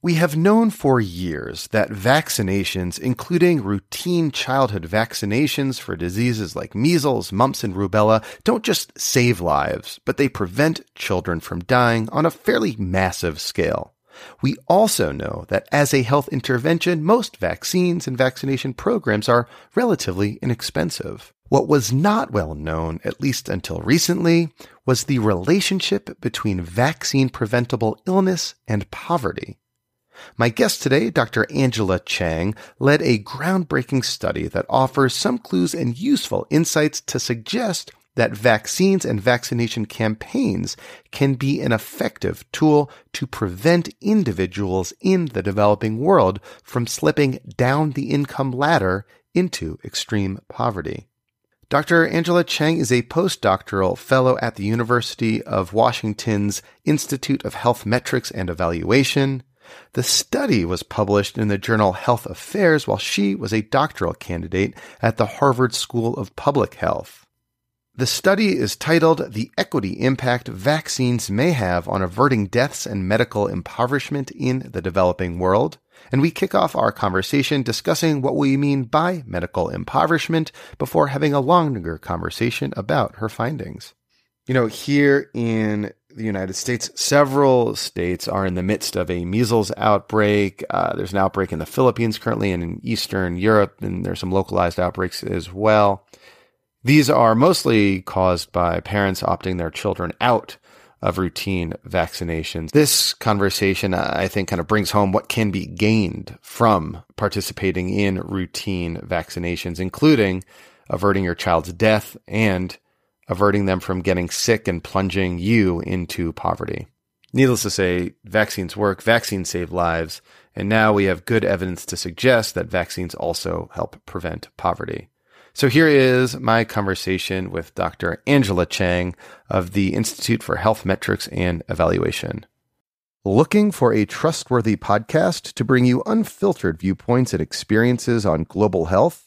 We have known for years that vaccinations, including routine childhood vaccinations for diseases like measles, mumps, and rubella, don't just save lives, but they prevent children from dying on a fairly massive scale. We also know that as a health intervention, most vaccines and vaccination programs are relatively inexpensive. What was not well known, at least until recently, was the relationship between vaccine-preventable illness and poverty. My guest today, Dr. Angela Chang, led a groundbreaking study that offers some clues and useful insights to suggest that vaccines and vaccination campaigns can be an effective tool to prevent individuals in the developing world from slipping down the income ladder into extreme poverty. Dr. Angela Chang is a postdoctoral fellow at the University of Washington's Institute of Health Metrics and Evaluation. The study was published in the journal Health Affairs while she was a doctoral candidate at the Harvard School of Public Health. The study is titled "The Equity Impact Vaccines May Have on Averting Deaths and Medical Impoverishment in the Developing World." And we kick off our conversation discussing what we mean by medical impoverishment before having a longer conversation about her findings. You know, here in the United States, several states are in the midst of a measles outbreak. There's an outbreak in the Philippines currently and in Eastern Europe, and there's some localized outbreaks as well. These are mostly caused by parents opting their children out of routine vaccinations. This conversation, I think, kind of brings home what can be gained from participating in routine vaccinations, including averting your child's death and averting them from getting sick and plunging you into poverty. Needless to say, vaccines work, vaccines save lives, and now we have good evidence to suggest that vaccines also help prevent poverty. So here is my conversation with Dr. Angela Chang of the Institute for Health Metrics and Evaluation. Looking for a trustworthy podcast to bring you unfiltered viewpoints and experiences on global health?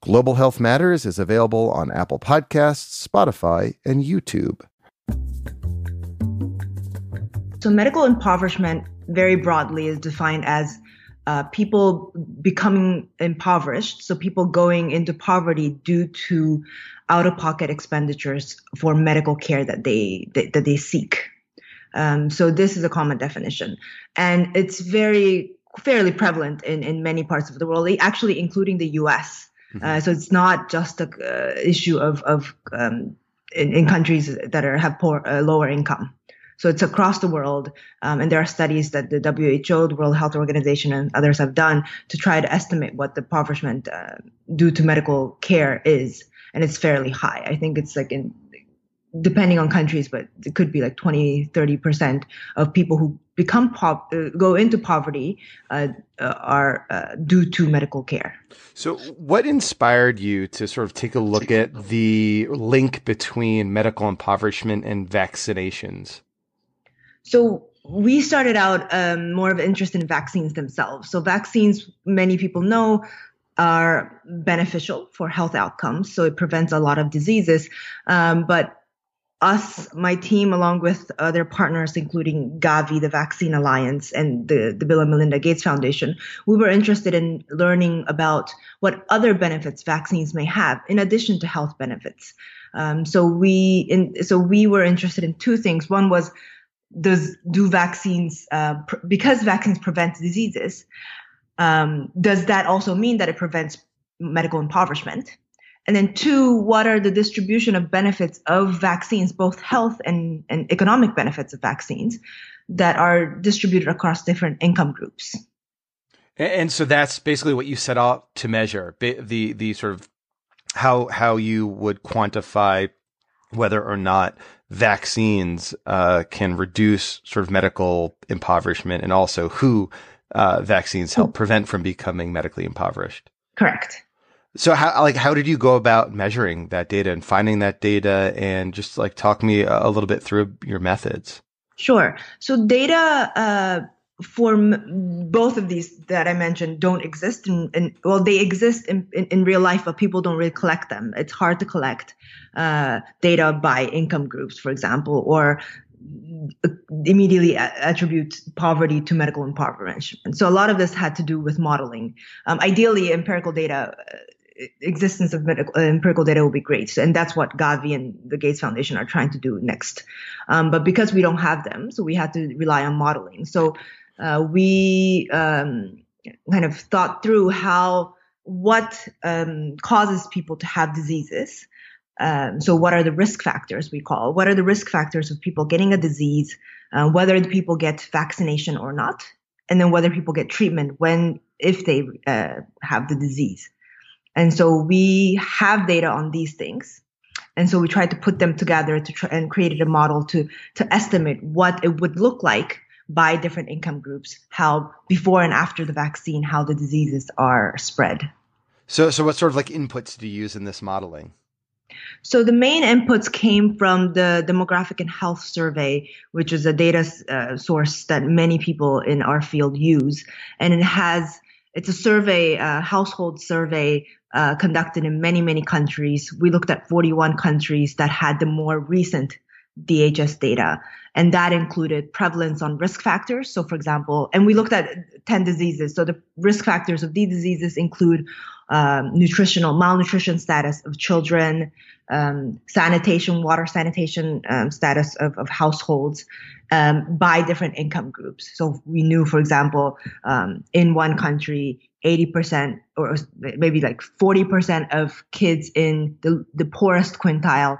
Global Health Matters is available on Apple Podcasts, Spotify, and YouTube. So medical impoverishment, very broadly, is defined as people becoming impoverished, so people going into poverty due to out-of-pocket expenditures for medical care that they seek. So this is a common definition, and it's fairly prevalent in many parts of the world, actually including the U.S. So it's not just an issue in countries that have lower income. So it's across the world, and there are studies that the WHO, the World Health Organization, and others have done to try to estimate what the impoverishment due to medical care is, and it's fairly high. I think it's like, depending on countries, but it could be like 20-30% of people who become go into poverty are due to medical care. So what inspired you to sort of take a look at the link between medical impoverishment and vaccinations? So we started out more of an interest in vaccines themselves. So vaccines, many people know, are beneficial for health outcomes. So it prevents a lot of diseases. But my team, along with other partners, including Gavi, the Vaccine Alliance, and the Bill and Melinda Gates Foundation, we were interested in learning about what other benefits vaccines may have in addition to health benefits. So we were interested in two things. One was, do vaccines, because vaccines prevent diseases, Does that also mean that it prevents medical impoverishment? And then two, what are the distribution of benefits of vaccines, both health and economic benefits of vaccines that are distributed across different income groups? And so that's basically what you set out to measure, the sort of how you would quantify whether or not vaccines can reduce sort of medical impoverishment, and also who vaccines help prevent from becoming medically impoverished. Correct. So how did you go about measuring that data and finding that data, and just like talk me a little bit through your methods? Sure. So data for both of these that I mentioned don't exist they exist in real life, but people don't really collect them. It's hard to collect data by income groups, for example, or immediately attribute poverty to medical impoverishment. So a lot of this had to do with modeling. Ideally, empirical data, existence of medical, empirical data would be great. And that's what Gavi and the Gates Foundation are trying to do next. But because we don't have them, so we had to rely on modeling. So we kind of thought through what causes people to have diseases. So what are the risk factors we call? What are the risk factors of people getting a disease, whether the people get vaccination or not, and then whether people get treatment if they have the disease. And so we have data on these things. And so we tried to put them together and created a model to estimate what it would look like by different income groups, how before and after the vaccine, how the diseases are spread. So what sort of like inputs do you use in this modeling? So the main inputs came from the Demographic and Health Survey, which is a data source that many people in our field use. And it's a survey, household survey conducted in many, many countries. We looked at 41 countries that had the more recent DHS data, and that included prevalence on risk factors. So for example, and we looked at 10 diseases. So the risk factors of these diseases include malnutrition status of children, water sanitation status of households by different income groups. So we knew, for example, in one country, 80% or maybe like 40% of kids in the poorest quintile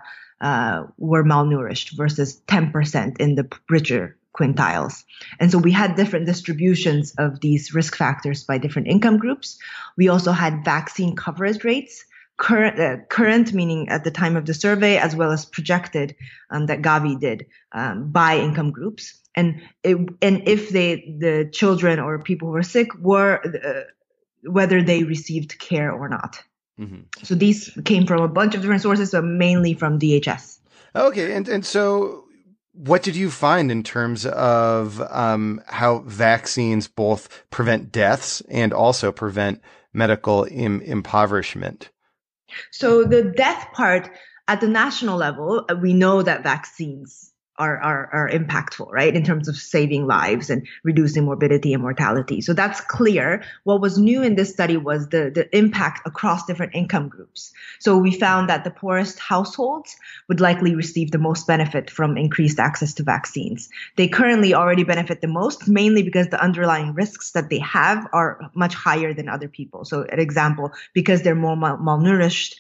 were malnourished versus 10% in the richer quintiles. And so we had different distributions of these risk factors by different income groups. We also had vaccine coverage rates, current meaning at the time of the survey, as well as projected that Gavi did by income groups. And if the children or people who were sick whether they received care or not. Mm-hmm. So these came from a bunch of different sources, but mainly from DHS. Okay. And so what did you find in terms of how vaccines both prevent deaths and also prevent medical impoverishment? So the death part at the national level, we know that vaccines are impactful, right, in terms of saving lives and reducing morbidity and mortality. So that's clear. What was new in this study was the impact across different income groups. So we found that the poorest households would likely receive the most benefit from increased access to vaccines. They currently already benefit the most, mainly because the underlying risks that they have are much higher than other people. So an example, because they're more malnourished,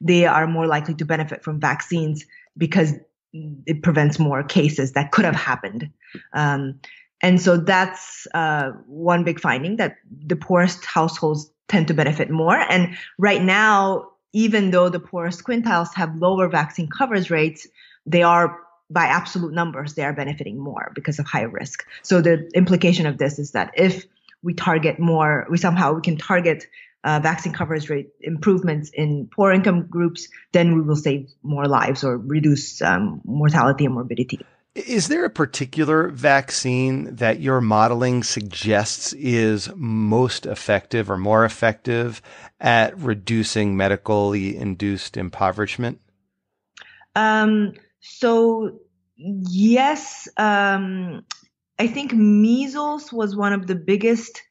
they are more likely to benefit from vaccines because it prevents more cases that could have happened. And so that's one big finding, that the poorest households tend to benefit more. And right now, even though the poorest quintiles have lower vaccine coverage rates, they are, by absolute numbers, they are benefiting more because of higher risk. So the implication of this is that if we target more, we can target vaccine coverage rate improvements in poor income groups, then we will save more lives or reduce mortality and morbidity. Is there a particular vaccine that your modeling suggests is most effective or more effective at reducing medically induced impoverishment? So yes, I think measles was one of the biggest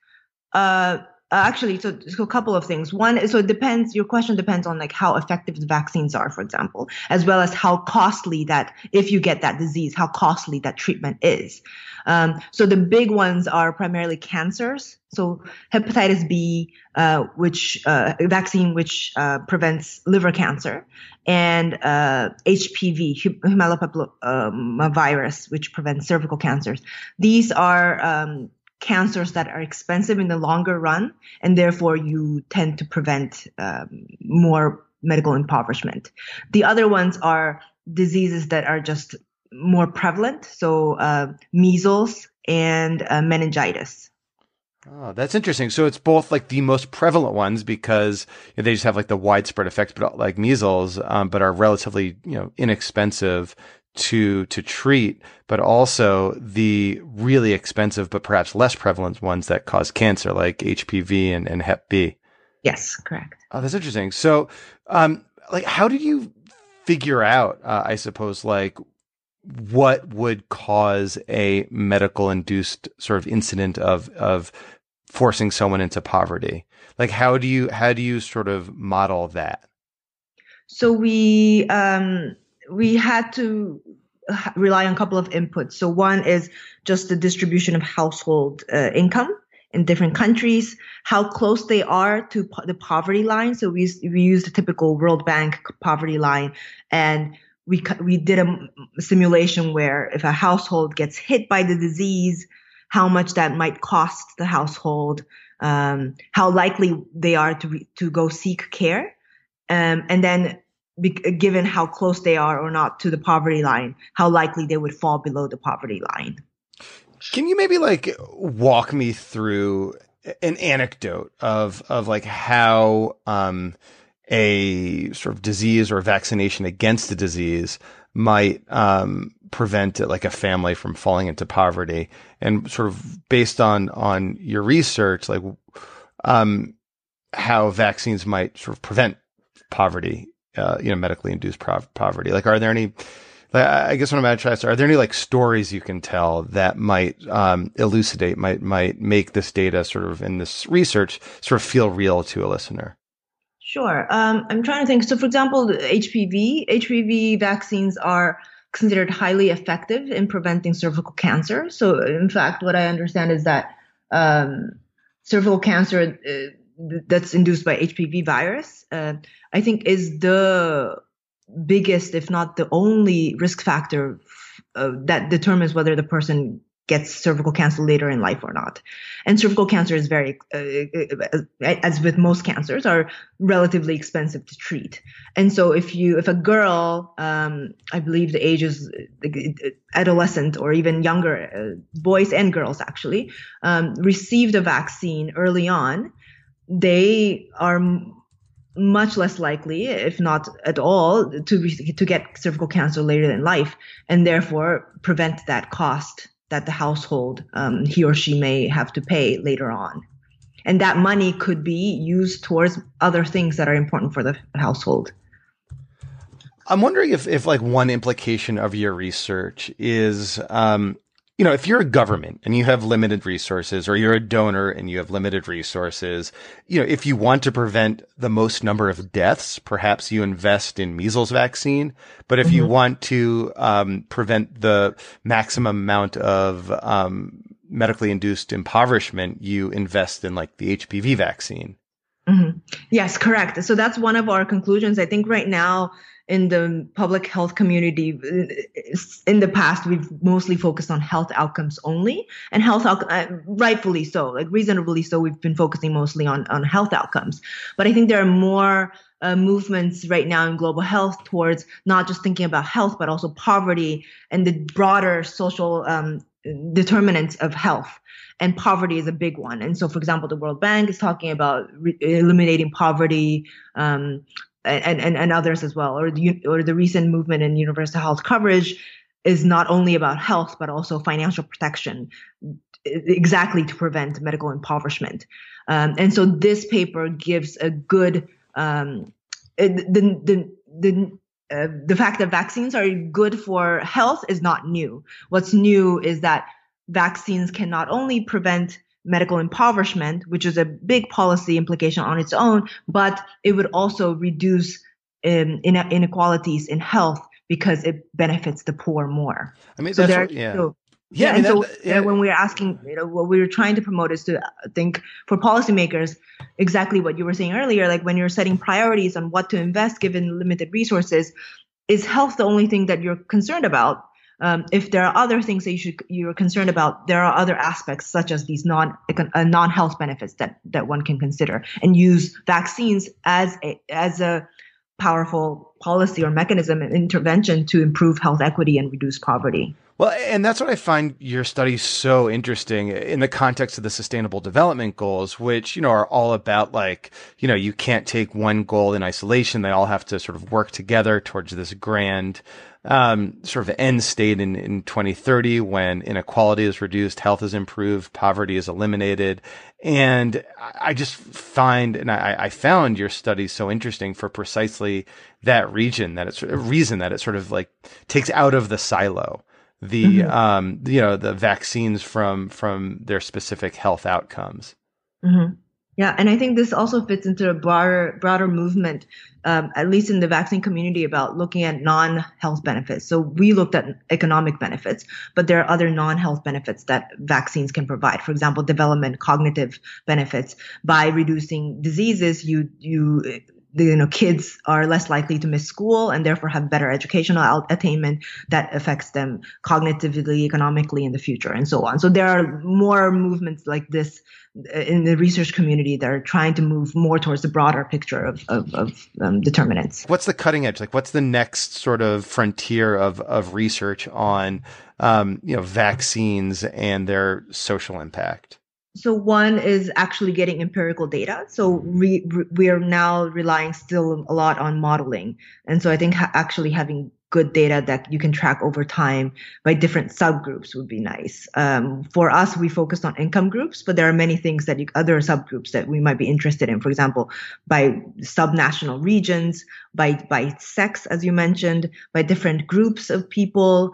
Actually, so a couple of things. One is, so it depends, your question depends on like how effective the vaccines are, for example, as well as how costly that, if you get that disease, how costly that treatment is. So the big ones are primarily cancers. So hepatitis B, which prevents liver cancer, and HPV, Papilloma virus, which prevents cervical cancers. These are cancers that are expensive in the longer run, and therefore you tend to prevent more medical impoverishment. The other ones are diseases that are just more prevalent, so measles and meningitis. Oh, that's interesting. So it's both like the most prevalent ones because they just have like the widespread effects, but like measles, but are relatively, inexpensive to treat, but also the really expensive, but perhaps less prevalent ones that cause cancer, like HPV and Hep B. Yes, correct. Oh, that's interesting. So, how did you figure out, what would cause a medical induced sort of incident of forcing someone into poverty? Like, how do you sort of model that? So we had to rely on a couple of inputs. So one is just the distribution of household income in different countries, how close they are to the poverty line. So we used the typical World Bank poverty line, and we did a simulation where if a household gets hit by the disease, how much that might cost the household, how likely they are to go seek care, and then given how close they are or not to the poverty line, how likely they would fall below the poverty line. Can you maybe walk me through an anecdote of how a sort of disease or vaccination against the disease might prevent it, like a family from falling into poverty, and sort of based on your research, how vaccines might sort of prevent poverty? Medically induced poverty. Are there any, I guess what I'm trying to say, are there any stories you can tell that might elucidate, might make this data sort of in this research sort of feel real to a listener? Sure. I'm trying to think. So, for example, HPV vaccines are considered highly effective in preventing cervical cancer. So, in fact, what I understand is that cervical cancer that's induced by HPV virus, I think is the biggest, if not the only risk factor that determines whether the person gets cervical cancer later in life or not. And cervical cancer is very, as with most cancers, are relatively expensive to treat. And so if a girl, I believe the age is adolescent or even younger, boys and girls actually, received a vaccine early on, they are much less likely, if not at all, to get cervical cancer later in life, and therefore prevent that cost that the household, he or she may have to pay later on. And that money could be used towards other things that are important for the household. I'm wondering if one implication of your research is, if you're a government and you have limited resources, or you're a donor and you have limited resources, if you want to prevent the most number of deaths, perhaps you invest in measles vaccine. But if you want to prevent the maximum amount of medically induced impoverishment, you invest in the HPV vaccine. Mm-hmm. Yes, correct. So that's one of our conclusions. I think right now in the public health community, in the past, we've mostly focused on health outcomes only, and rightfully so, reasonably so, we've been focusing mostly on health outcomes. But I think there are more movements right now in global health towards not just thinking about health, but also poverty and the broader social determinants of health, and poverty is a big one. And so, for example, the World Bank is talking about eliminating poverty, and others as well. Or the recent movement in universal health coverage is not only about health, but also financial protection, exactly to prevent medical impoverishment. And so this paper gives a good, the fact that vaccines are good for health is not new. What's new is that vaccines can not only prevent medical impoverishment, which is a big policy implication on its own, but it would also reduce inequalities in health because it benefits the poor more. I mean, so that's what, yeah. Yeah, and so when we're asking, what we're trying to promote is to think for policymakers exactly what you were saying earlier, like when you're setting priorities on what to invest given limited resources, is health the only thing that you're concerned about? If there are other things that you're concerned about, there are other aspects such as these non-health benefits that one can consider, and use vaccines as a powerful policy or mechanism and intervention to improve health equity and reduce poverty. Well, and that's what I find your study so interesting in the context of the Sustainable Development Goals, which, are all about you can't take one goal in isolation. They all have to sort of work together towards this grand sort of end state in 2030 when inequality is reduced, health is improved, poverty is eliminated. And I just found your study so interesting for precisely that reason that it sort of like takes out of the silo the mm-hmm. The vaccines from their specific health outcomes. Mm-hmm. Yeah, and I think this also fits into a broader movement, at least in the vaccine community, about looking at non-health benefits. So we looked at economic benefits, but there are other non-health benefits that vaccines can provide. For example, development, cognitive benefits. By reducing diseases, kids are less likely to miss school and therefore have better educational attainment that affects them cognitively, economically in the future, and so on. So there are more movements like this in the research community that are trying to move more towards the broader picture of determinants. What's the cutting edge? Like, what's the next sort of frontier of research on vaccines and their social impact? So one is actually getting empirical data. So we are now relying still a lot on modeling. And so I think actually having good data that you can track over time by different subgroups would be nice. For us, we focused on income groups, but there are many things that other subgroups that we might be interested in. For example, by subnational regions, by sex, as you mentioned, by different groups of people,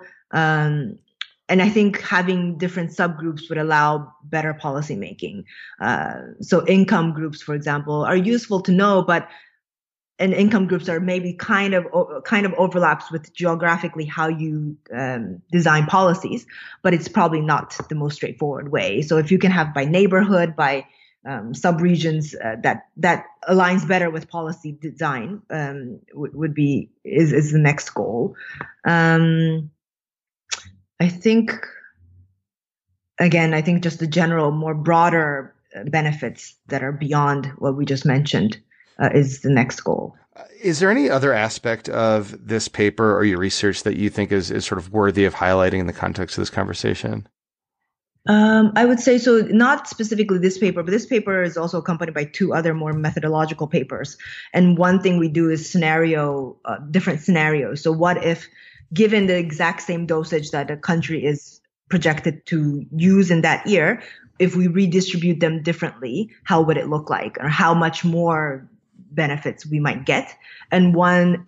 and I think having different subgroups would allow better policymaking. So income groups, for example, are useful to know, and income groups are maybe kind of overlaps with geographically how you design policies, but it's probably not the most straightforward way. So if you can have by neighborhood, by subregions that aligns better with policy design, is the next goal. I think just the general, more broader benefits that are beyond what we just mentioned is the next goal. Is there any other aspect of this paper or your research that you think is sort of worthy of highlighting in the context of this conversation? I would say so, not specifically this paper, but this paper is also accompanied by two other more methodological papers. And one thing we do is different scenarios. So what if, given the exact same dosage that a country is projected to use in that year, if we redistribute them differently, how would it look like, or how much more benefits we might get? And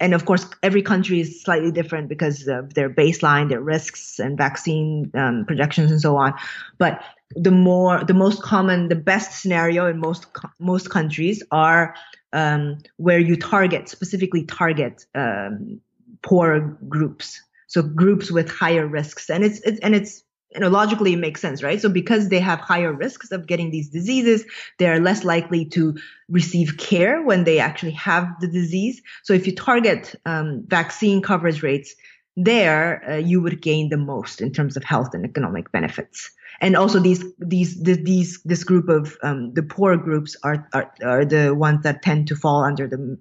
of course, every country is slightly different because of their baseline, their risks, and vaccine projections, and so on. But the best scenario in most countries are where you specifically target poor groups, so groups with higher risks, and it's logically it makes sense, right? So because they have higher risks of getting these diseases, they are less likely to receive care when they actually have the disease. So if you target vaccine coverage rates there, you would gain the most in terms of health and economic benefits. And also, this group of the poor groups are the ones that tend to fall under the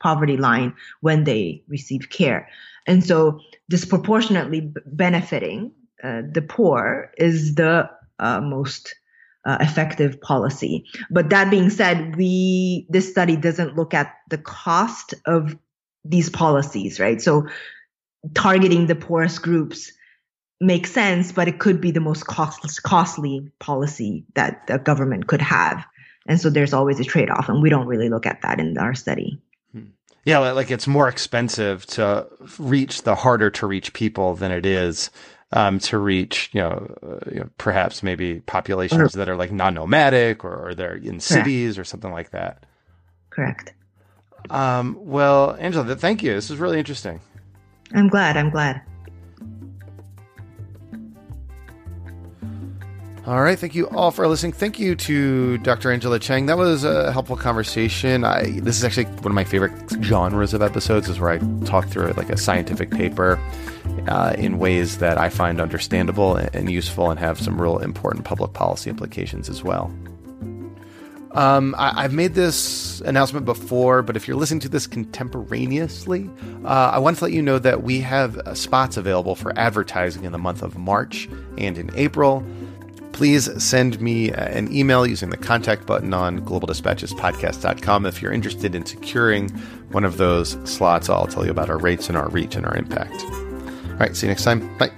poverty line when they receive care, and so disproportionately benefiting the poor is the most effective policy. But that being said, this study doesn't look at the cost of these policies, right? So targeting the poorest groups makes sense, but it could be the most costly policy that the government could have. And so there's always a trade-off, and we don't really look at that in our study. Yeah, like it's more expensive to reach the harder to reach people than it is to reach, perhaps maybe populations that are like non-nomadic or they're in cities or something like that. Correct. Well, Angela, thank you. This is really interesting. I'm glad. All right. Thank you all for listening. Thank you to Dr. Angela Chang. That was a helpful conversation. This is actually one of my favorite genres of episodes, is where I talk through like a scientific paper in ways that I find understandable and useful and have some real important public policy implications as well. I've made this announcement before, but if you're listening to this contemporaneously, I want to let you know that we have spots available for advertising in the month of March and in April. Please send me an email using the contact button on globaldispatchespodcast.com if you're interested in securing one of those slots. I'll tell you about our rates and our reach and our impact. All right, see you next time. Bye.